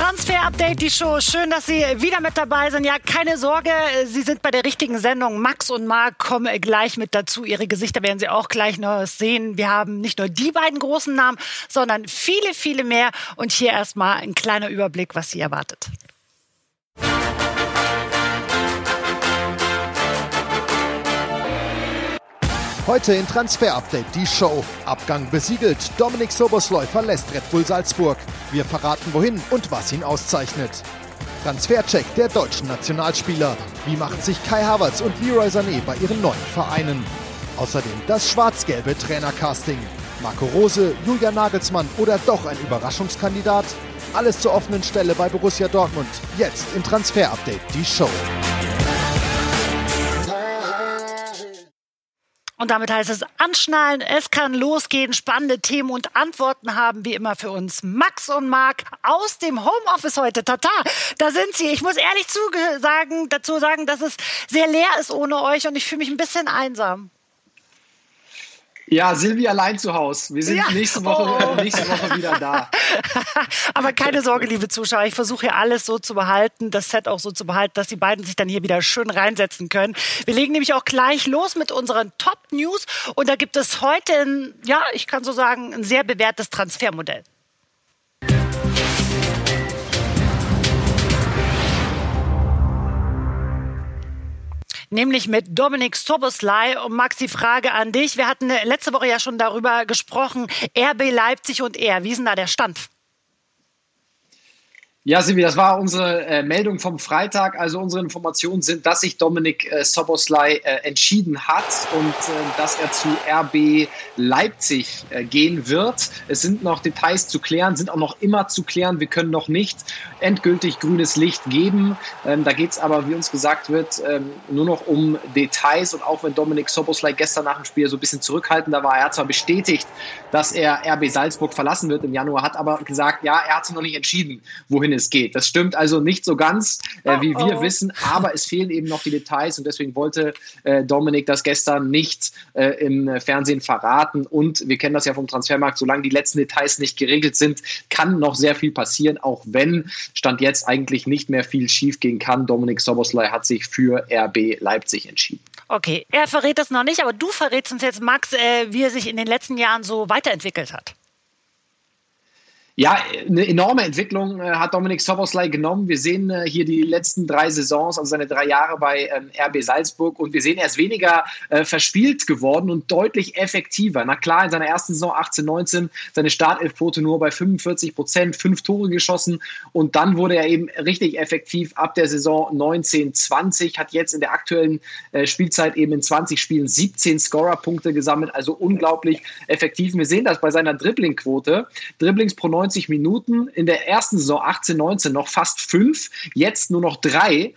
Transfer-Update, die Show. Schön, dass Sie wieder mit dabei sind. Ja, keine Sorge, Sie sind bei der richtigen Sendung. Max und Marc kommen gleich mit dazu. Ihre Gesichter werden Sie auch gleich noch sehen. Wir haben nicht nur die beiden großen Namen, sondern viele, viele mehr. Und hier erstmal ein kleiner Überblick, was Sie erwartet. Heute in Transfer-Update die Show. Abgang besiegelt, Dominik Szoboszlai verlässt Red Bull Salzburg. Wir verraten wohin und was ihn auszeichnet. Transfercheck der deutschen Nationalspieler. Wie machen sich Kai Havertz und Leroy Sané bei ihren neuen Vereinen? Außerdem das schwarz-gelbe Trainercasting. Marco Rose, Julian Nagelsmann oder doch ein Überraschungskandidat? Alles zur offenen Stelle bei Borussia Dortmund. Jetzt in Transfer-Update die Show. Und damit heißt es anschnallen, es kann losgehen, spannende Themen und Antworten haben wie immer für uns Max und Marc aus dem Homeoffice heute. Tata, da sind sie. Ich muss ehrlich dazu sagen, dass es sehr leer ist ohne euch und ich fühle mich ein bisschen einsam. Ja, Silvi allein zu Hause. Wir sind nächste Woche wieder da. Aber keine Sorge, liebe Zuschauer. Ich versuche hier alles so zu behalten, das Set auch so zu behalten, dass die beiden sich dann hier wieder schön reinsetzen können. Wir legen nämlich auch gleich los mit unseren Top-News. Und da gibt es heute, ich kann so sagen, ein sehr bewährtes Transfermodell. Nämlich mit Dominik Szoboszlai. Und Max, die Frage an dich. Wir hatten letzte Woche ja schon darüber gesprochen. RB Leipzig und er. Wie ist denn da der Stand? Ja, Silvi, das war unsere Meldung vom Freitag. Also unsere Informationen sind, dass sich Dominik Szoboszlai entschieden hat und dass er zu RB Leipzig gehen wird. Es sind noch Details zu klären, sind auch noch immer zu klären. Wir können noch nicht endgültig grünes Licht geben. Da geht es aber, wie uns gesagt wird, nur noch um Details. Und auch wenn Dominik Szoboszlai gestern nach dem Spiel so ein bisschen zurückhaltender war, er hat zwar bestätigt, dass er RB Salzburg verlassen wird im Januar, hat aber gesagt, ja, er hat sich noch nicht entschieden, wohin es geht. Das stimmt also nicht so ganz, wie wir wissen, aber es fehlen eben noch die Details und deswegen wollte Dominik das gestern nicht im Fernsehen verraten und wir kennen das ja vom Transfermarkt, solange die letzten Details nicht geregelt sind, kann noch sehr viel passieren, auch wenn Stand jetzt eigentlich nicht mehr viel schief gehen kann. Dominik Szoboszlai hat sich für RB Leipzig entschieden. Okay, er verrät das noch nicht, aber du verrätst uns jetzt, Max, wie er sich in den letzten Jahren so weiterentwickelt hat. Ja, eine enorme Entwicklung hat Dominik Szoboszlai genommen. Wir sehen hier die letzten 3 Saisons, also seine 3 Jahre bei RB Salzburg und wir sehen, er ist weniger verspielt geworden und deutlich effektiver. Na klar, in seiner ersten Saison 18-19 seine Startelfquote nur bei 45%, 5 Tore geschossen und dann wurde er eben richtig effektiv ab der Saison 19-20, hat jetzt in der aktuellen Spielzeit eben in 20 Spielen 17 Scorerpunkte gesammelt, also unglaublich effektiv. Wir sehen das bei seiner Dribblingquote, Dribblings pro 90 Minuten, in der ersten Saison 18-19 noch fast 5, jetzt nur noch 3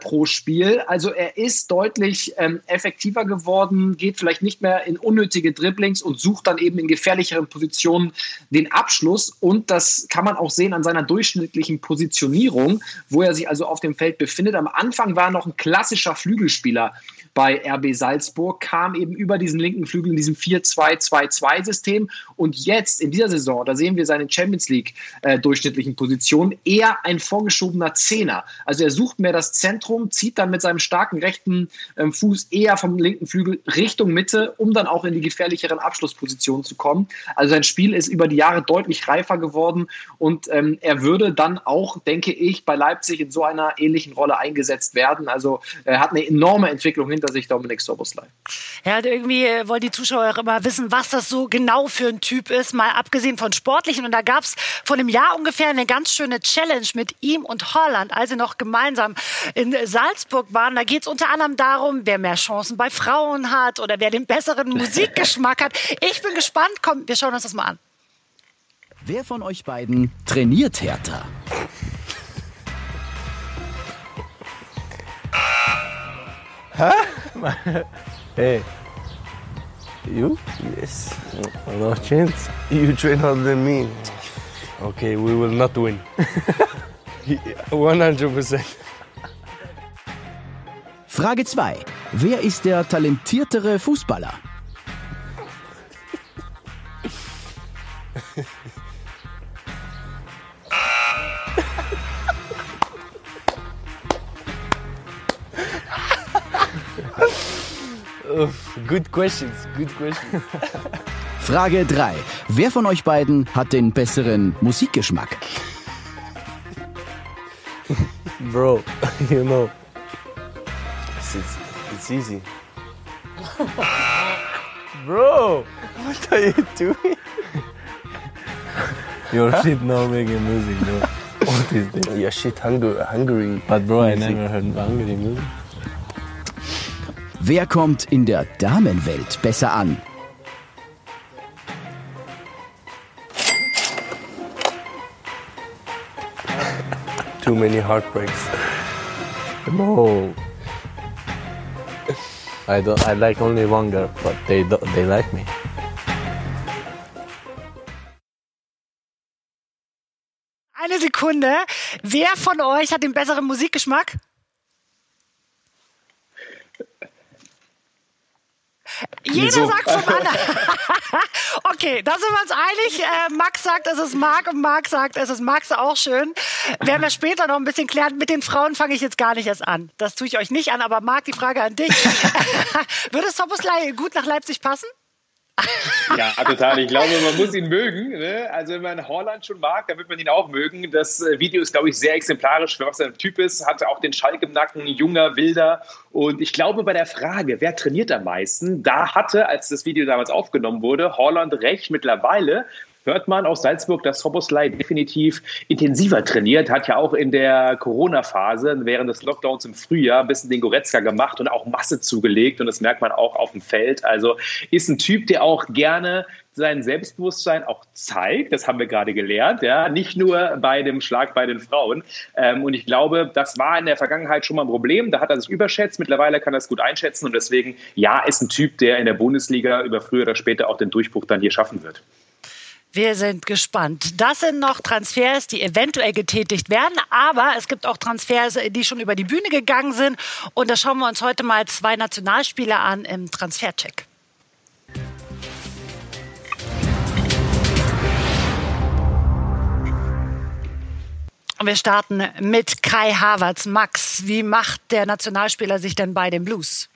pro Spiel. Also er ist deutlich effektiver geworden, geht vielleicht nicht mehr in unnötige Dribblings und sucht dann eben in gefährlicheren Positionen den Abschluss und das kann man auch sehen an seiner durchschnittlichen Positionierung, wo er sich also auf dem Feld befindet. Am Anfang war er noch ein klassischer Flügelspieler bei RB Salzburg, kam eben über diesen linken Flügel in diesem 4-2-2-2-System und jetzt in dieser Saison, da sehen wir seine Champions League durchschnittlichen Position, eher ein vorgeschobener Zehner. Also er sucht mehr das Zentrum, zieht dann mit seinem starken rechten Fuß eher vom linken Flügel Richtung Mitte, um dann auch in die gefährlicheren Abschlusspositionen zu kommen. Also sein Spiel ist über die Jahre deutlich reifer geworden und er würde dann auch, denke ich, bei Leipzig in so einer ähnlichen Rolle eingesetzt werden. Also er hat eine enorme Entwicklung hinter sich, Dominik Szoboszlai. Ja, irgendwie wollen die Zuschauer auch immer wissen, was das so genau für ein Typ ist, mal abgesehen von sportlichen. Und da gab es vor einem Jahr ungefähr eine ganz schöne Challenge mit ihm und Haaland, als sie noch gemeinsam in Salzburg waren. Da geht es unter anderem darum, wer mehr Chancen bei Frauen hat oder wer den besseren Musikgeschmack hat. Ich bin gespannt. Komm, wir schauen uns das mal an. Wer von euch beiden trainiert härter? Hä? Hey. You? Yes. No chance. You train harder than me. Okay, we will not win. 100%. Frage 2. Wer ist der talentiertere Fußballer? Good questions, good questions. Frage 3. Wer von euch beiden hat den besseren Musikgeschmack? Bro, you know. It's easy. Bro, what are you doing? Your shit now making music, bro. What is this? Your shit Hungary. But bro, I never heard Hungary music. Wer kommt in der Damenwelt besser an? Too many heartbreaks. No. I like only one girl, but they like me. Eine Sekunde. Wer von euch hat den besseren Musikgeschmack? Jeder so. Sagt vom anderen. Okay, da sind wir uns einig. Max sagt, es ist Marc und Marc sagt, es ist Max, auch schön. Werden wir später noch ein bisschen klären. Mit den Frauen fange ich jetzt gar nicht erst an. Das tue ich euch nicht an, aber Marc, die Frage an dich. Würde Szoboszlai gut nach Leipzig passen? Ja, total. Ich glaube, man muss ihn mögen. Ne? Also wenn man Haaland schon mag, dann wird man ihn auch mögen. Das Video ist, glaube ich, sehr exemplarisch für was er ein Typ ist. Hat auch den Schalk im Nacken, junger, wilder. Und ich glaube, bei der Frage, wer trainiert am meisten, da hatte, als das Video damals aufgenommen wurde, Haaland recht. Mittlerweile hört man aus Salzburg, dass Szoboszlai definitiv intensiver trainiert. Hat ja auch in der Corona-Phase während des Lockdowns im Frühjahr ein bisschen den Goretzka gemacht und auch Masse zugelegt. Und das merkt man auch auf dem Feld. Also ist ein Typ, der auch gerne sein Selbstbewusstsein auch zeigt. Das haben wir gerade gelernt. Ja? Nicht nur bei dem Schlag bei den Frauen. Und ich glaube, das war in der Vergangenheit schon mal ein Problem. Da hat er sich überschätzt. Mittlerweile kann er es gut einschätzen. Und deswegen, ja, ist ein Typ, der in der Bundesliga über früher oder später auch den Durchbruch dann hier schaffen wird. Wir sind gespannt. Das sind noch Transfers, die eventuell getätigt werden, aber es gibt auch Transfers, die schon über die Bühne gegangen sind. Und da schauen wir uns heute mal 2 Nationalspieler an im Transfercheck. Und wir starten mit Kai Havertz. Max, wie macht der Nationalspieler sich denn bei den Blues?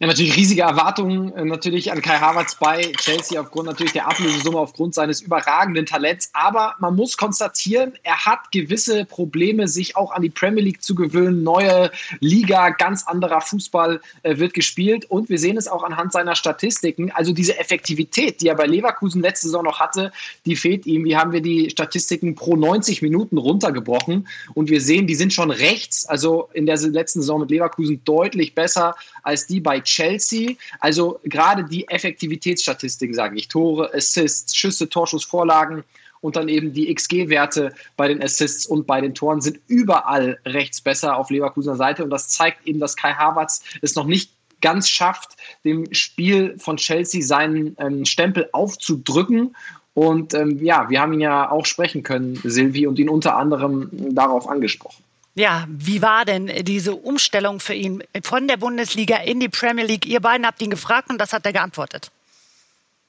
Ja, natürlich riesige Erwartungen natürlich an Kai Havertz bei Chelsea aufgrund natürlich der Ablösesumme, aufgrund seines überragenden Talents. Aber man muss konstatieren, er hat gewisse Probleme, sich auch an die Premier League zu gewöhnen. Neue Liga, ganz anderer Fußball wird gespielt. Und wir sehen es auch anhand seiner Statistiken. Also diese Effektivität, die er bei Leverkusen letzte Saison noch hatte, die fehlt ihm. Hier haben wir die Statistiken pro 90 Minuten runtergebrochen. Und wir sehen, die sind schon rechts. Also in der letzten Saison mit Leverkusen deutlich besser als die bei Chelsea, also gerade die Effektivitätsstatistiken, sage ich, Tore, Assists, Schüsse, Torschussvorlagen und dann eben die XG-Werte bei den Assists und bei den Toren sind überall rechts besser auf Leverkusener Seite und das zeigt eben, dass Kai Havertz es noch nicht ganz schafft, dem Spiel von Chelsea seinen Stempel aufzudrücken. Und ja, wir haben ihn ja auch sprechen können, Silvi, und ihn unter anderem darauf angesprochen. Ja, wie war denn diese Umstellung für ihn von der Bundesliga in die Premier League? Ihr beiden habt ihn gefragt und das hat er geantwortet.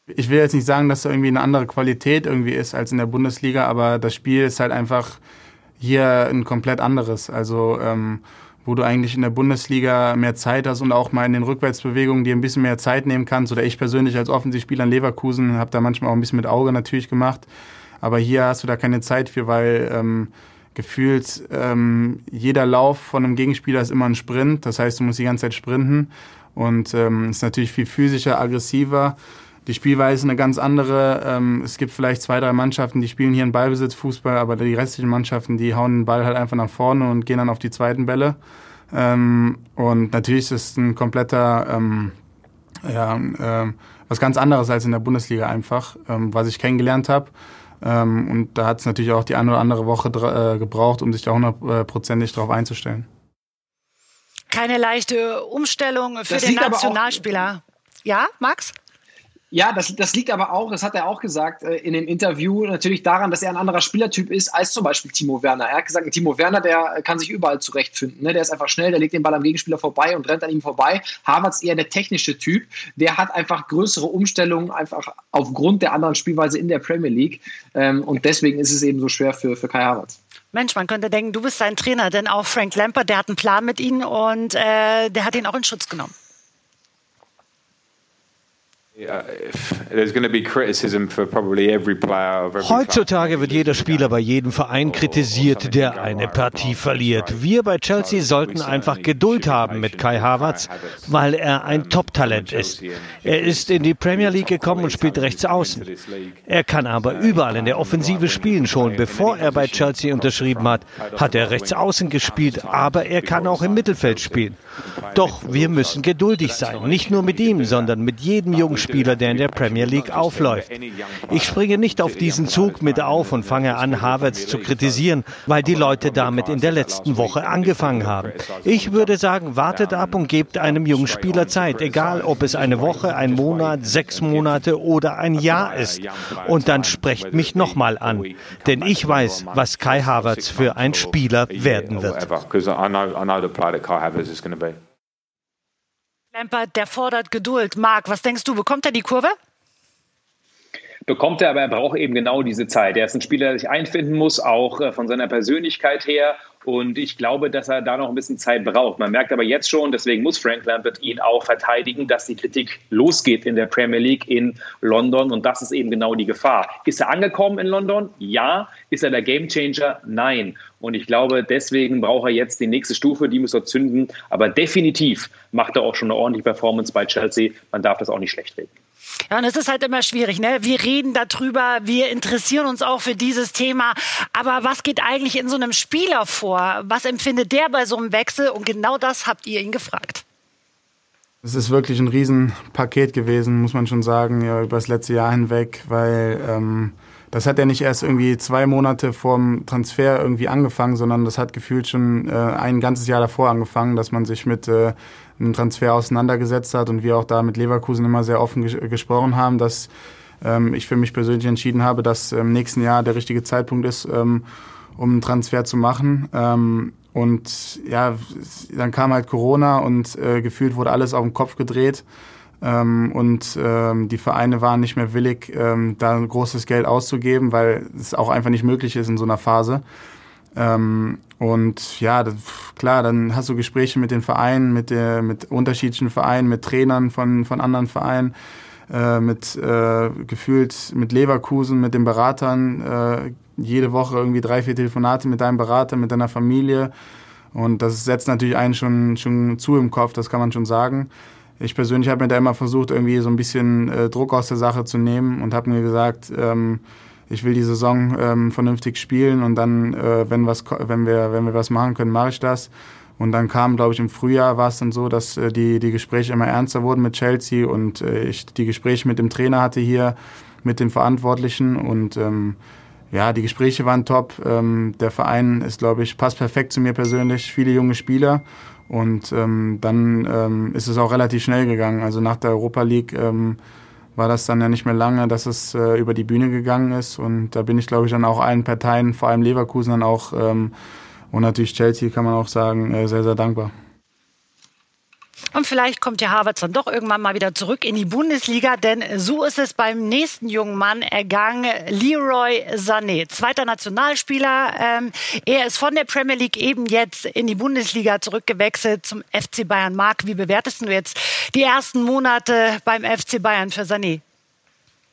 Ich will jetzt nicht sagen, dass da irgendwie eine andere Qualität irgendwie ist als in der Bundesliga, aber das Spiel ist halt einfach hier ein komplett anderes. Also wo du eigentlich in der Bundesliga mehr Zeit hast und auch mal in den Rückwärtsbewegungen dir ein bisschen mehr Zeit nehmen kannst. Oder ich persönlich als Offensivspieler in Leverkusen habe da manchmal auch ein bisschen mit Auge natürlich gemacht. Aber hier hast du da keine Zeit für, weil gefühlt jeder Lauf von einem Gegenspieler ist immer ein Sprint. Das heißt, du musst die ganze Zeit sprinten und ist natürlich viel physischer, aggressiver. Die Spielweise ist eine ganz andere. Es gibt vielleicht 2, 3 Mannschaften, die spielen hier einen Ballbesitzfußball, aber die restlichen Mannschaften, die hauen den Ball halt einfach nach vorne und gehen dann auf die zweiten Bälle. Und natürlich ist es ein kompletter, was ganz anderes als in der Bundesliga einfach, was ich kennengelernt habe. Und da hat es natürlich auch die eine oder andere Woche gebraucht, um sich da 100%ig drauf einzustellen. Keine leichte Umstellung für den Nationalspieler. Ja, Max? Ja, das liegt aber auch, das hat er auch gesagt in dem Interview, natürlich daran, dass er ein anderer Spielertyp ist als zum Beispiel Timo Werner. Er hat gesagt, Timo Werner, der kann sich überall zurechtfinden. Ne? Der ist einfach schnell, der legt den Ball am Gegenspieler vorbei und rennt an ihm vorbei. Havertz eher der technische Typ. Der hat einfach größere Umstellungen, einfach aufgrund der anderen Spielweise in der Premier League. Und deswegen ist es eben so schwer für Kai Havertz. Mensch, man könnte denken, du bist sein Trainer, denn auch Frank Lampard, der hat einen Plan mit ihm und der hat ihn auch in Schutz genommen. Heutzutage wird jeder Spieler bei jedem Verein kritisiert, der eine Partie verliert. Wir bei Chelsea sollten einfach Geduld haben mit Kai Havertz, weil er ein Top-Talent ist. Er ist in die Premier League gekommen und spielt rechts außen. Er kann aber überall in der Offensive spielen. Schon bevor er bei Chelsea unterschrieben hat, hat er rechts außen gespielt, aber er kann auch im Mittelfeld spielen. Doch wir müssen geduldig sein, nicht nur mit ihm, sondern mit jedem jungen Spieler, der in der Premier League aufläuft. Ich springe nicht auf diesen Zug mit auf und fange an, Havertz zu kritisieren, weil die Leute damit in der letzten Woche angefangen haben. Ich würde sagen, wartet ab und gebt einem jungen Spieler Zeit, egal ob es eine Woche, ein Monat, 6 Monate oder ein Jahr ist. Und dann sprecht mich nochmal an, denn ich weiß, was Kai Havertz für ein Spieler werden wird. Lampard, der fordert Geduld. Marc, was denkst du, bekommt er die Kurve? Bekommt er, aber er braucht eben genau diese Zeit. Er ist ein Spieler, der sich einfinden muss, auch von seiner Persönlichkeit her. Und ich glaube, dass er da noch ein bisschen Zeit braucht. Man merkt aber jetzt schon, deswegen muss Frank Lampard ihn auch verteidigen, dass die Kritik losgeht in der Premier League in London. Und das ist eben genau die Gefahr. Ist er angekommen in London? Ja. Ist er der Gamechanger? Nein. Und ich glaube, deswegen braucht er jetzt die nächste Stufe, die muss er zünden. Aber definitiv macht er auch schon eine ordentliche Performance bei Chelsea. Man darf das auch nicht schlecht reden. Ja, und es ist halt immer schwierig, ne? Wir reden darüber, wir interessieren uns auch für dieses Thema. Aber was geht eigentlich in so einem Spieler vor? Was empfindet der bei so einem Wechsel? Und genau das habt ihr ihn gefragt. Es ist wirklich ein Riesenpaket gewesen, muss man schon sagen, ja, über das letzte Jahr hinweg, weil das hat ja nicht erst irgendwie 2 Monate vorm Transfer irgendwie angefangen, sondern das hat gefühlt schon ein ganzes Jahr davor angefangen, dass man sich mit einem Transfer auseinandergesetzt hat und wir auch da mit Leverkusen immer sehr offen gesprochen haben, dass ich für mich persönlich entschieden habe, dass im nächsten Jahr der richtige Zeitpunkt ist, um einen Transfer zu machen. Und ja, dann kam halt Corona und gefühlt wurde alles auf den Kopf gedreht. Die Vereine waren nicht mehr willig, da ein großes Geld auszugeben, weil es auch einfach nicht möglich ist in so einer Phase. Und ja, klar, dann hast du Gespräche mit den Vereinen, mit unterschiedlichen Vereinen, mit Trainern von anderen Vereinen, gefühlt mit Leverkusen, mit den Beratern, jede Woche irgendwie 3-4 Telefonate mit deinem Berater, mit deiner Familie. Und das setzt natürlich einen schon zu im Kopf, das kann man schon sagen. Ich persönlich habe mir da immer versucht, irgendwie so ein bisschen Druck aus der Sache zu nehmen und habe mir gesagt, ich will die Saison vernünftig spielen und dann, wenn wir was machen können, mache ich das. Und dann kam, glaube ich, im Frühjahr war es dann so, dass die Gespräche immer ernster wurden mit Chelsea und ich die Gespräche mit dem Trainer hatte hier, mit dem Verantwortlichen und ja, die Gespräche waren top. Der Verein ist, glaube ich, passt perfekt zu mir persönlich, viele junge Spieler. Und dann ist es auch relativ schnell gegangen. Also nach der Europa League war das dann ja nicht mehr lange, dass es über die Bühne gegangen ist. Und da bin ich, glaube ich, dann auch allen Parteien, vor allem Leverkusen dann auch und natürlich Chelsea, kann man auch sagen, sehr, sehr dankbar. Und vielleicht kommt ja Havertz dann doch irgendwann mal wieder zurück in die Bundesliga, denn so ist es beim nächsten jungen Mann ergangen, Leroy Sané, zweiter Nationalspieler. Er ist von der Premier League eben jetzt in die Bundesliga zurückgewechselt zum FC Bayern. Marc, wie bewertest du jetzt die ersten Monate beim FC Bayern für Sané?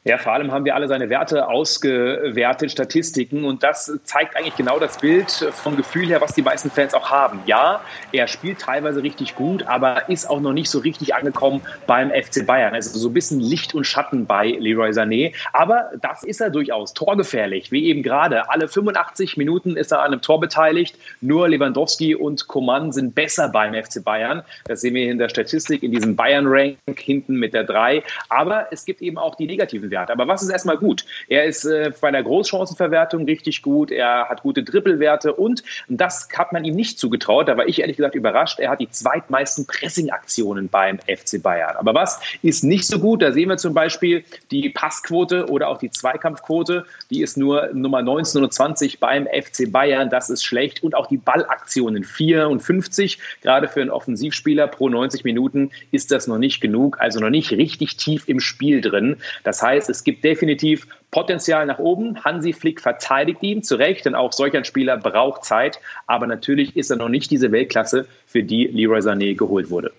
Ja, vor allem haben wir alle seine Werte ausgewertet, Statistiken. Und das zeigt eigentlich genau das Bild vom Gefühl her, was die meisten Fans auch haben. Ja, er spielt teilweise richtig gut, aber ist auch noch nicht so richtig angekommen beim FC Bayern. Also so ein bisschen Licht und Schatten bei Leroy Sané. Aber das ist er durchaus, torgefährlich, wie eben gerade. Alle 85 Minuten ist er an einem Tor beteiligt. Nur Lewandowski und Coman sind besser beim FC Bayern. Das sehen wir in der Statistik, in diesem Bayern-Rank, hinten mit der 3. Aber es gibt eben auch die negativen Werte. Aber was ist erstmal gut? Er ist bei der Großchancenverwertung richtig gut, er hat gute Dribbelwerte und das hat man ihm nicht zugetraut, da war ich ehrlich gesagt überrascht, er hat die zweitmeisten Pressing-Aktionen beim FC Bayern. Aber was ist nicht so gut? Da sehen wir zum Beispiel die Passquote oder auch die Zweikampfquote, die ist nur Nummer 19 und 20 beim FC Bayern, das ist schlecht und auch die Ballaktionen 54, gerade für einen Offensivspieler pro 90 Minuten ist das noch nicht genug, also noch nicht richtig tief im Spiel drin. Das heißt, es gibt definitiv Potenzial nach oben. Hansi Flick verteidigt ihn, zu Recht, denn auch solch ein Spieler braucht Zeit. Aber natürlich ist er noch nicht diese Weltklasse, für die Leroy Sané geholt wurde.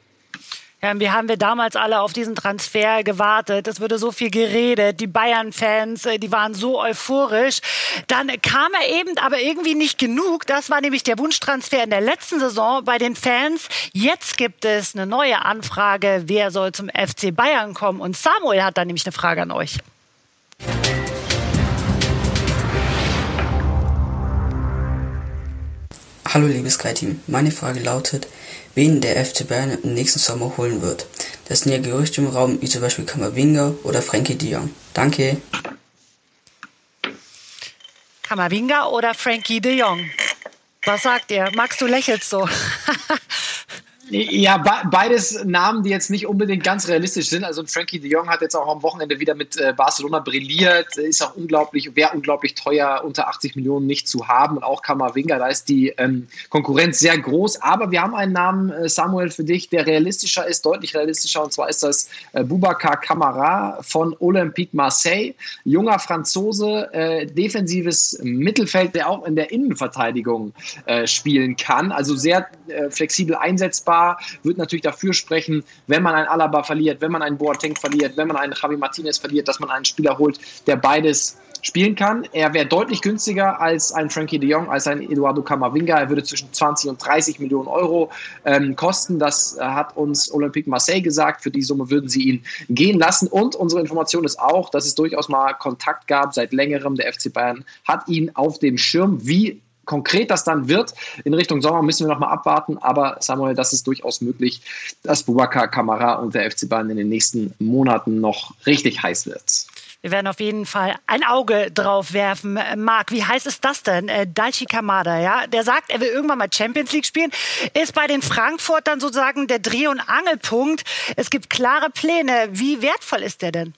Wie haben wir damals alle auf diesen Transfer gewartet? Es wurde so viel geredet. Die Bayern-Fans, die waren so euphorisch. Dann kam er eben aber irgendwie nicht genug. Das war nämlich der Wunschtransfer in der letzten Saison bei den Fans. Jetzt gibt es eine neue Anfrage. Wer soll zum FC Bayern kommen? Und Samuel hat da nämlich eine Frage an euch. Hallo liebes Sky-Team, meine Frage lautet, wen der FC Bayern im nächsten Sommer holen wird. Das sind ja Gerüchte im Raum, wie zum Beispiel Kamavinga oder Frankie de Jong. Danke. Kamavinga oder Frankie de Jong? Was sagt ihr? Max, du lächelst so. Ja, beides Namen, die jetzt nicht unbedingt ganz realistisch sind. Also Frankie de Jong hat jetzt auch am Wochenende wieder mit Barcelona brilliert, ist auch unglaublich, wäre unglaublich teuer, unter 80 Millionen nicht zu haben. Und auch Kamavinga, da ist die Konkurrenz sehr groß. Aber wir haben einen Namen, Samuel, für dich, der realistischer ist, deutlich realistischer. Und zwar ist das Boubacar Kamara von Olympique Marseille. Junger Franzose, defensives Mittelfeld, der auch in der Innenverteidigung spielen kann. Also sehr flexibel einsetzbar. Wird natürlich dafür sprechen, wenn man einen Alaba verliert, wenn man einen Boateng verliert, wenn man einen Javi Martinez verliert, dass man einen Spieler holt, der beides spielen kann. Er wäre deutlich günstiger als ein Frankie de Jong, als ein Eduardo Camavinga. Er würde zwischen 20 und 30 Millionen Euro kosten. Das hat uns Olympique Marseille gesagt. Für die Summe würden sie ihn gehen lassen. Und unsere Information ist auch, dass es durchaus mal Kontakt gab seit längerem. Der FC Bayern hat ihn auf dem Schirm. Wie konkret das dann wird in Richtung Sommer, müssen wir noch mal abwarten. Aber Samuel, das ist durchaus möglich, dass Boubacar Kamara und der FC Bayern in den nächsten Monaten noch richtig heiß wird. Wir werden auf jeden Fall ein Auge drauf werfen. Marc, wie heiß ist das denn? Daichi Kamada, ja? Der sagt, er will irgendwann mal Champions League spielen. Ist bei den Frankfurtern sozusagen der Dreh- und Angelpunkt. Es gibt klare Pläne. Wie wertvoll ist der denn?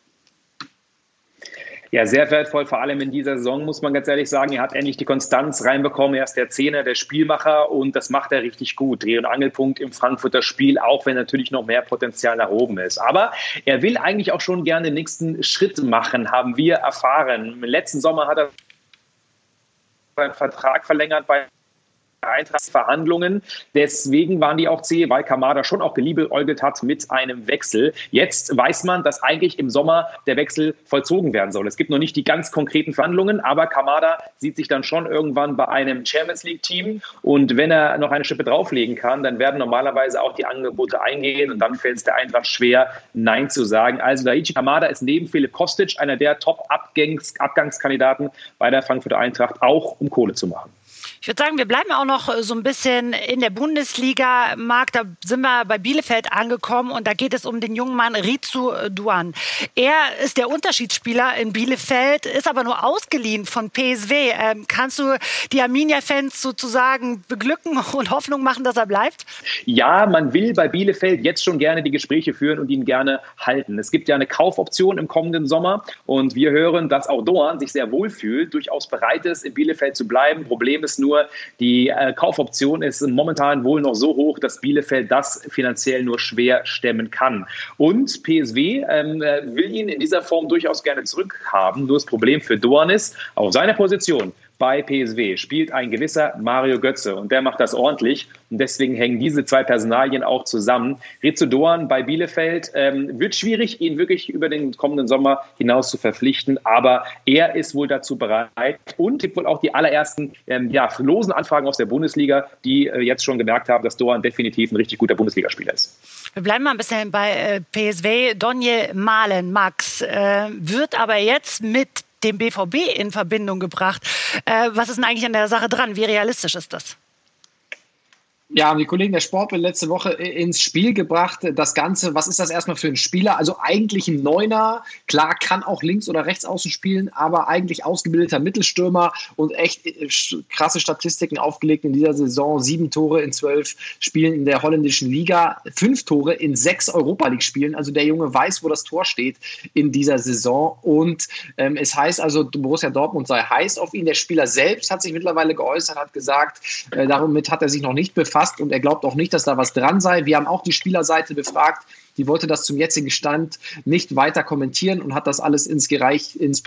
Ja, sehr wertvoll, vor allem in dieser Saison, muss man ganz ehrlich sagen. Er hat endlich die Konstanz reinbekommen. Er ist der Zehner, der Spielmacher, und das macht er richtig gut. Dreh- und Angelpunkt im Frankfurter Spiel, auch wenn natürlich noch mehr Potenzial nach oben ist. Aber er will eigentlich auch schon gerne den nächsten Schritt machen, haben wir erfahren. Im letzten Sommer hat er seinen Vertrag verlängert bei Eintracht-Verhandlungen. Deswegen waren die auch zäh, weil Kamada schon auch geliebäugelt hat mit einem Wechsel. Jetzt weiß man, dass eigentlich im Sommer der Wechsel vollzogen werden soll. Es gibt noch nicht die ganz konkreten Verhandlungen, aber Kamada sieht sich dann schon irgendwann bei einem Champions-League-Team. Und wenn er noch eine Schippe drauflegen kann, dann werden normalerweise auch die Angebote eingehen. Und dann fällt es der Eintracht schwer, Nein zu sagen. Also Daichi Kamada ist neben Philipp Kostic einer der Top-Abgangskandidaten bei der Frankfurter Eintracht, auch um Kohle zu machen. Ich würde sagen, wir bleiben auch noch so ein bisschen in der Bundesliga. Marc, da sind wir bei Bielefeld angekommen und da geht es um den jungen Mann Ritsu Dōan. Er ist der Unterschiedsspieler in Bielefeld, ist aber nur ausgeliehen von PSV. Kannst du die Arminia-Fans sozusagen beglücken und Hoffnung machen, dass er bleibt? Ja, man will bei Bielefeld jetzt schon gerne die Gespräche führen und ihn gerne halten. Es gibt ja eine Kaufoption im kommenden Sommer und wir hören, dass auch Dōan sich sehr wohl fühlt, durchaus bereit ist, in Bielefeld zu bleiben. Problem ist nur, die Kaufoption ist momentan wohl noch so hoch, dass Bielefeld das finanziell nur schwer stemmen kann. Und PSV will ihn in dieser Form durchaus gerne zurückhaben. Nur das Problem für Dōan ist, auf seiner Position bei PSV spielt ein gewisser Mario Götze und der macht das ordentlich. Und deswegen hängen diese zwei Personalien auch zusammen. Ritsu Dōan bei Bielefeld wird schwierig, ihn wirklich über den kommenden Sommer hinaus zu verpflichten. Aber er ist wohl dazu bereit und gibt wohl auch die allerersten losen Anfragen aus der Bundesliga, die jetzt schon gemerkt haben, dass Dōan definitiv ein richtig guter Bundesligaspieler ist. Wir bleiben mal ein bisschen bei PSV. Donje Malen, Max, wird aber jetzt mit dem BVB in Verbindung gebracht. Was ist denn eigentlich an der Sache dran? Wie realistisch ist das? Ja, haben die Kollegen der Sportbild letzte Woche ins Spiel gebracht. Das Ganze, was ist das erstmal für ein Spieler? Also eigentlich ein Neuner, klar, kann auch links oder rechts außen spielen, aber eigentlich ausgebildeter Mittelstürmer und echt krasse Statistiken aufgelegt in dieser Saison. 7 Tore in 12 Spielen in der holländischen Liga, 5 Tore in 6 Europa-League-Spielen. Also der Junge weiß, wo das Tor steht in dieser Saison. Und es heißt also, Borussia Dortmund sei heiß auf ihn. Der Spieler selbst hat sich mittlerweile geäußert, hat gesagt, damit hat er sich noch nicht befasst. Und er glaubt auch nicht, dass da was dran sei. Wir haben auch die Spielerseite befragt. Die wollte das zum jetzigen Stand nicht weiter kommentieren und hat das alles in den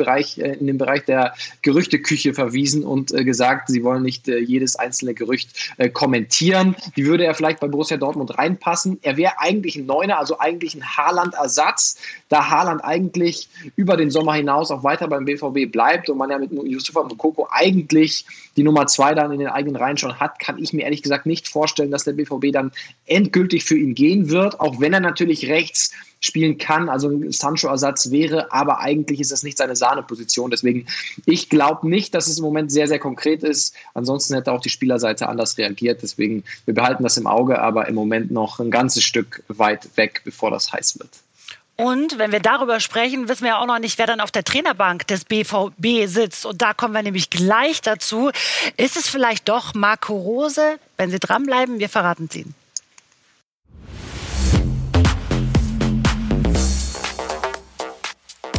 Bereich der Gerüchteküche verwiesen und gesagt, sie wollen nicht jedes einzelne Gerücht kommentieren. Die würde er vielleicht bei Borussia Dortmund reinpassen. Er wäre eigentlich ein Neuner, also eigentlich ein Haaland-Ersatz, da Haaland eigentlich über den Sommer hinaus auch weiter beim BVB bleibt und man ja mit Yusufa Moukoko eigentlich die Nummer 2 dann in den eigenen Reihen schon hat, kann ich mir ehrlich gesagt nicht vorstellen, dass der BVB dann endgültig für ihn gehen wird, auch wenn er natürlich rechts spielen kann, also ein Sancho-Ersatz wäre, aber eigentlich ist das nicht seine Sahneposition. Deswegen, ich glaube nicht, dass es im Moment sehr, sehr konkret ist. Ansonsten hätte auch die Spielerseite anders reagiert. Deswegen, wir behalten das im Auge, aber im Moment noch ein ganzes Stück weit weg, bevor das heiß wird. Und wenn wir darüber sprechen, wissen wir ja auch noch nicht, wer dann auf der Trainerbank des BVB sitzt. Und da kommen wir nämlich gleich dazu. Ist es vielleicht doch Marco Rose? Wenn Sie dranbleiben, wir verraten es Ihnen.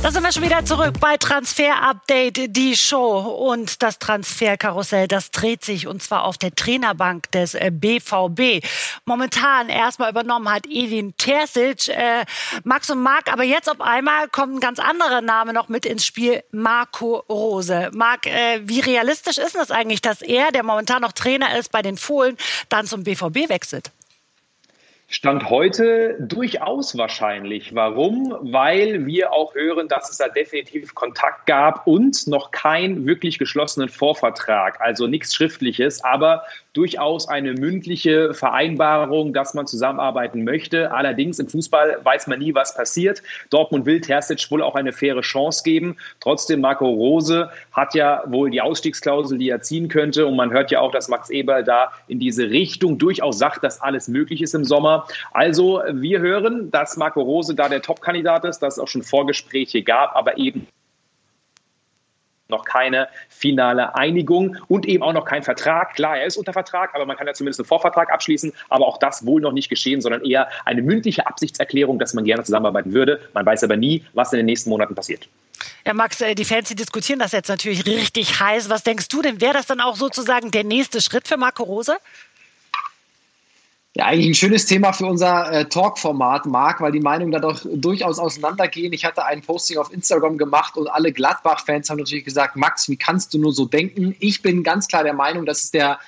Da sind wir schon wieder zurück bei Transfer-Update, die Show. Und das Transferkarussell, das dreht sich und zwar auf der Trainerbank des BVB. Momentan erstmal übernommen hat Edin Terzic, Max und Marc. Aber jetzt auf einmal kommt ein ganz anderer Name noch mit ins Spiel, Marco Rose. Marc, wie realistisch ist das eigentlich, dass er, der momentan noch Trainer ist bei den Fohlen, dann zum BVB wechselt? Stand heute durchaus wahrscheinlich. Warum? Weil wir auch hören, dass es da definitiv Kontakt gab und noch keinen wirklich geschlossenen Vorvertrag. Also nichts Schriftliches, aber durchaus eine mündliche Vereinbarung, dass man zusammenarbeiten möchte. Allerdings im Fußball weiß man nie, was passiert. Dortmund will Terzic wohl auch eine faire Chance geben. Trotzdem, Marco Rose hat ja wohl die Ausstiegsklausel, die er ziehen könnte. Und man hört ja auch, dass Max Eberl da in diese Richtung durchaus sagt, dass alles möglich ist im Sommer. Also wir hören, dass Marco Rose da der Top-Kandidat ist, dass es auch schon Vorgespräche gab, aber eben noch keine finale Einigung und eben auch noch kein Vertrag. Klar, er ist unter Vertrag, aber man kann ja zumindest einen Vorvertrag abschließen. Aber auch das wohl noch nicht geschehen, sondern eher eine mündliche Absichtserklärung, dass man gerne zusammenarbeiten würde. Man weiß aber nie, was in den nächsten Monaten passiert. Ja, Max, die Fans, die diskutieren das jetzt natürlich richtig heiß. Was denkst du denn? Wäre das dann auch sozusagen der nächste Schritt für Marco Rose? Ja, eigentlich ein schönes Thema für unser Talk-Format, Marc, weil die Meinungen da doch durchaus auseinandergehen. Ich hatte ein Posting auf Instagram gemacht und alle Gladbach-Fans haben natürlich gesagt, Max, wie kannst du nur so denken? Ich bin ganz klar der Meinung, dass es der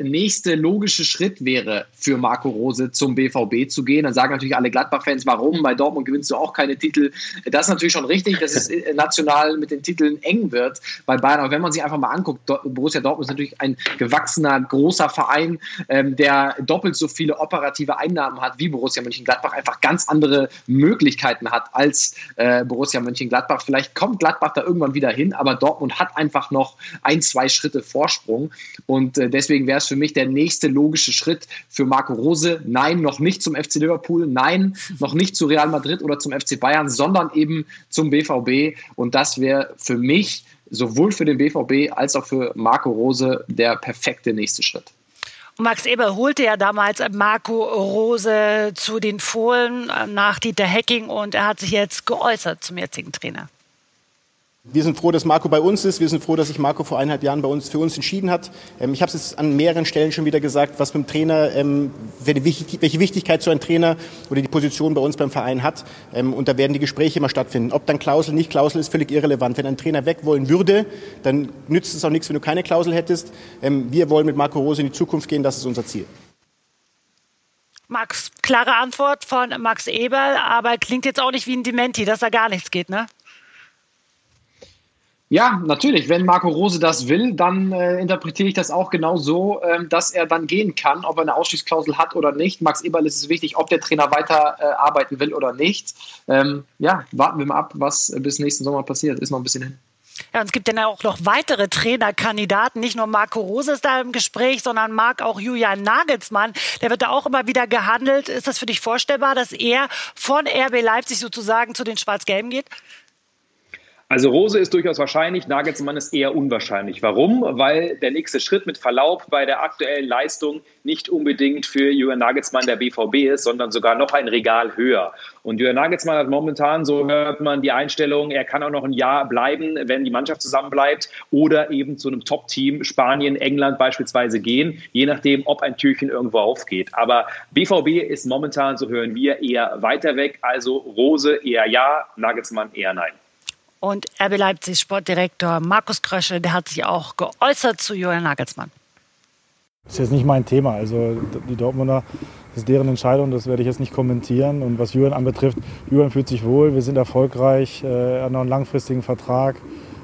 nächste logische Schritt wäre, für Marco Rose zum BVB zu gehen. Dann sagen natürlich alle Gladbach-Fans, warum? Bei Dortmund gewinnst du auch keine Titel. Das ist natürlich schon richtig, dass es national mit den Titeln eng wird bei Bayern. Aber wenn man sich einfach mal anguckt, Borussia Dortmund ist natürlich ein gewachsener, großer Verein, der doppelt so viele operative Einnahmen hat wie Borussia Mönchengladbach, einfach ganz andere Möglichkeiten hat als Borussia Mönchengladbach. Vielleicht kommt Gladbach da irgendwann wieder hin, aber Dortmund hat einfach noch 1-2 Schritte Vorsprung und deswegen wäre es für mich der nächste logische Schritt für Marco Rose. Nein, noch nicht zum FC Liverpool. Nein, noch nicht zu Real Madrid oder zum FC Bayern, sondern eben zum BVB. Und das wäre für mich, sowohl für den BVB als auch für Marco Rose, der perfekte nächste Schritt. Max Eberl holte ja damals Marco Rose zu den Fohlen nach Dieter Hecking und er hat sich jetzt geäußert zum jetzigen Trainer. Wir sind froh, dass Marco bei uns ist. Wir sind froh, dass sich Marco vor 1,5 Jahren für uns entschieden hat. Ich habe es jetzt an mehreren Stellen schon wieder gesagt, was beim Trainer, welche Wichtigkeit so ein Trainer oder die Position bei uns beim Verein hat. Und da werden die Gespräche immer stattfinden. Ob dann Klausel, nicht Klausel, ist völlig irrelevant. Wenn ein Trainer weg wollen würde, dann nützt es auch nichts, wenn du keine Klausel hättest. Wir wollen mit Marco Rose in die Zukunft gehen. Das ist unser Ziel. Max, klare Antwort von Max Eberl, aber klingt jetzt auch nicht wie ein Dementi, dass da gar nichts geht, ne? Ja, natürlich. Wenn Marco Rose das will, dann interpretiere ich das auch genau so, dass er dann gehen kann, ob er eine Ausstiegsklausel hat oder nicht. Max Eberl ist es wichtig, ob der Trainer weiter arbeiten will oder nicht. Warten wir mal ab, was bis nächsten Sommer passiert. Ist noch ein bisschen hin. Ja, und es gibt dann auch noch weitere Trainerkandidaten. Nicht nur Marco Rose ist da im Gespräch, sondern mag auch Julian Nagelsmann. Der wird da auch immer wieder gehandelt. Ist das für dich vorstellbar, dass er von RB Leipzig sozusagen zu den Schwarz-Gelben geht? Also Rose ist durchaus wahrscheinlich, Nagelsmann ist eher unwahrscheinlich. Warum? Weil der nächste Schritt mit Verlaub bei der aktuellen Leistung nicht unbedingt für Julian Nagelsmann der BVB ist, sondern sogar noch ein Regal höher. Und Julian Nagelsmann hat momentan, so hört man, die Einstellung, er kann auch noch ein Jahr bleiben, wenn die Mannschaft zusammenbleibt oder eben zu einem Top-Team, Spanien, England beispielsweise gehen, je nachdem, ob ein Türchen irgendwo aufgeht. Aber BVB ist momentan, so hören wir, eher weiter weg. Also Rose eher ja, Nagelsmann eher nein. Und RB Leipzig Sportdirektor Markus Krösche, der hat sich auch geäußert zu Julian Nagelsmann. Das ist jetzt nicht mein Thema. Also die Dortmunder, das ist deren Entscheidung, das werde ich jetzt nicht kommentieren. Und was Julian anbetrifft, Julian fühlt sich wohl, wir sind erfolgreich, er hat noch einen langfristigen Vertrag,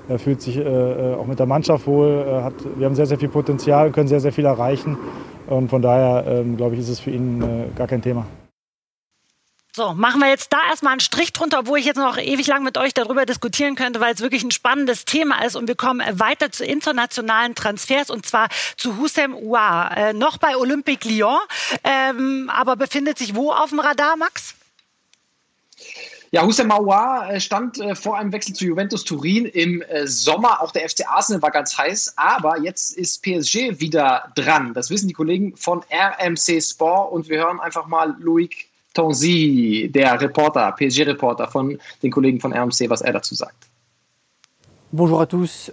er fühlt sich auch mit der Mannschaft wohl, wir haben sehr, sehr viel Potenzial, können sehr, sehr viel erreichen. Und von daher, glaube ich, ist es für ihn gar kein Thema. So, machen wir jetzt da erstmal einen Strich drunter, obwohl ich jetzt noch ewig lang mit euch darüber diskutieren könnte, weil es wirklich ein spannendes Thema ist. Und wir kommen weiter zu internationalen Transfers, und zwar zu Houssem Aouar, noch bei Olympique Lyon, aber befindet sich wo auf dem Radar, Max? Ja, Houssem Aouar stand vor einem Wechsel zu Juventus Turin im Sommer. Auch der FC Arsenal war ganz heiß, aber jetzt ist PSG wieder dran. Das wissen die Kollegen von RMC Sport, und wir hören einfach mal Loïc Tanzi, der Reporter, PSG-Reporter von den Kollegen von RMC, was er dazu sagt. Bonjour à tous.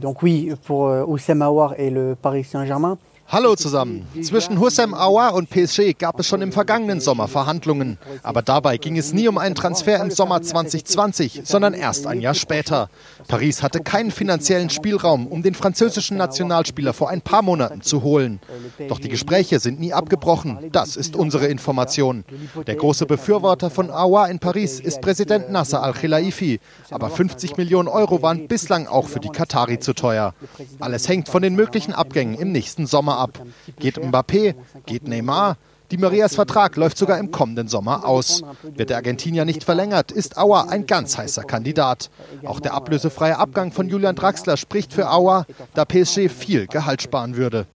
Donc oui, pour Houssem Aouar et le Paris Saint-Germain. Hallo zusammen. Zwischen Houssem Aouar und PSG gab es schon im vergangenen Sommer Verhandlungen. Aber dabei ging es nie um einen Transfer im Sommer 2020, sondern erst ein Jahr später. Paris hatte keinen finanziellen Spielraum, um den französischen Nationalspieler vor ein paar Monaten zu holen. Doch die Gespräche sind nie abgebrochen. Das ist unsere Information. Der große Befürworter von Aouar in Paris ist Präsident Nasser Al-Khelaifi. Aber 50 Millionen Euro waren bislang auch für die Katari zu teuer. Alles hängt von den möglichen Abgängen im nächsten Sommer ab. Geht Mbappé, geht Neymar. Di Marias Vertrag läuft sogar im kommenden Sommer aus. Wird der Argentinier nicht verlängert, ist Aouar ein ganz heißer Kandidat. Auch der ablösefreie Abgang von Julian Draxler spricht für Aouar, da PSG viel Gehalt sparen würde.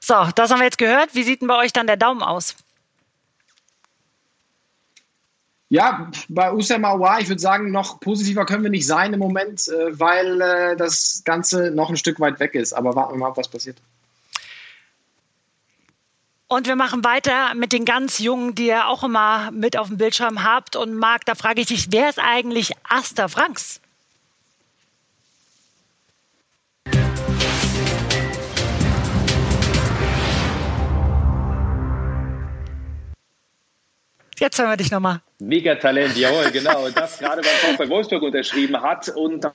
So, das haben wir jetzt gehört. Wie sieht denn bei euch dann der Daumen aus? Ja, bei Houssem Aouar, ich würde sagen, noch positiver können wir nicht sein im Moment, weil das Ganze noch ein Stück weit weg ist. Aber warten wir mal ab, was passiert. Und wir machen weiter mit den ganz Jungen, die ihr auch immer mit auf dem Bildschirm habt. Und Marc, da frage ich dich, wer ist eigentlich Asta Franks? Jetzt hören wir dich nochmal. Megatalent, jawohl, genau. Das gerade beim VfL Wolfsburg unterschrieben hat. Und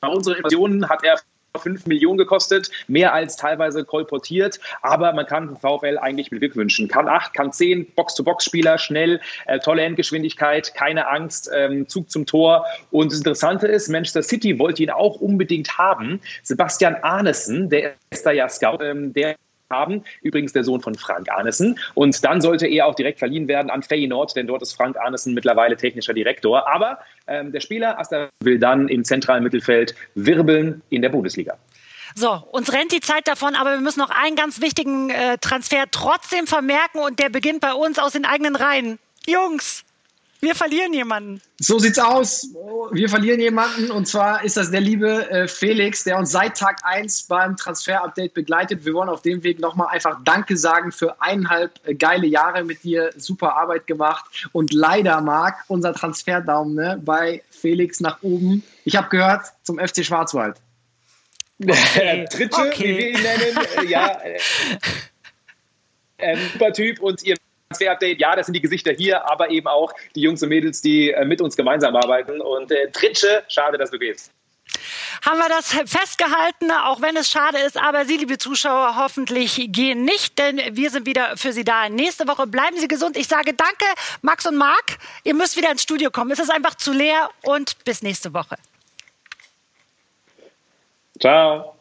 bei unseren Informationen hat er 5 Millionen gekostet, mehr als teilweise kolportiert. Aber man kann VfL eigentlich mit Glück wünschen. Kann 8, kann 10, Box-to-Box-Spieler, schnell, tolle Endgeschwindigkeit, keine Angst, Zug zum Tor. Und das Interessante ist, Manchester City wollte ihn auch unbedingt haben. Sebastian Arnesen, der ist da ja Scout, der haben. Übrigens der Sohn von Frank Arnesen. Und dann sollte er auch direkt verliehen werden an Feyenoord, denn dort ist Frank Arnesen mittlerweile technischer Direktor. Aber der Spieler Asta will dann im zentralen Mittelfeld wirbeln in der Bundesliga. So, uns rennt die Zeit davon, aber wir müssen noch einen ganz wichtigen Transfer trotzdem vermerken, und der beginnt bei uns aus den eigenen Reihen. Jungs! Wir verlieren jemanden. So sieht's aus. Wir verlieren jemanden, und zwar ist das der liebe Felix, der uns seit Tag 1 beim Transfer-Update begleitet. Wir wollen auf dem Weg nochmal einfach Danke sagen für 1,5 geile Jahre mit dir. Super Arbeit gemacht. Und leider, Marc, unser Transferdaumen, ne, bei Felix nach oben. Ich habe gehört, zum FC Schwarzwald. Okay. Tritsche, okay, wie wir ihn nennen. Ja, super Typ, und ihr Transfer-Update, ja, das sind die Gesichter hier, aber eben auch die Jungs und Mädels, die mit uns gemeinsam arbeiten. Und Tritsche, schade, dass du gehst. Haben wir das festgehalten, auch wenn es schade ist. Aber Sie, liebe Zuschauer, hoffentlich gehen nicht, denn wir sind wieder für Sie da. Nächste Woche bleiben Sie gesund. Ich sage danke, Max und Marc. Ihr müsst wieder ins Studio kommen. Es ist einfach zu leer, und bis nächste Woche. Ciao.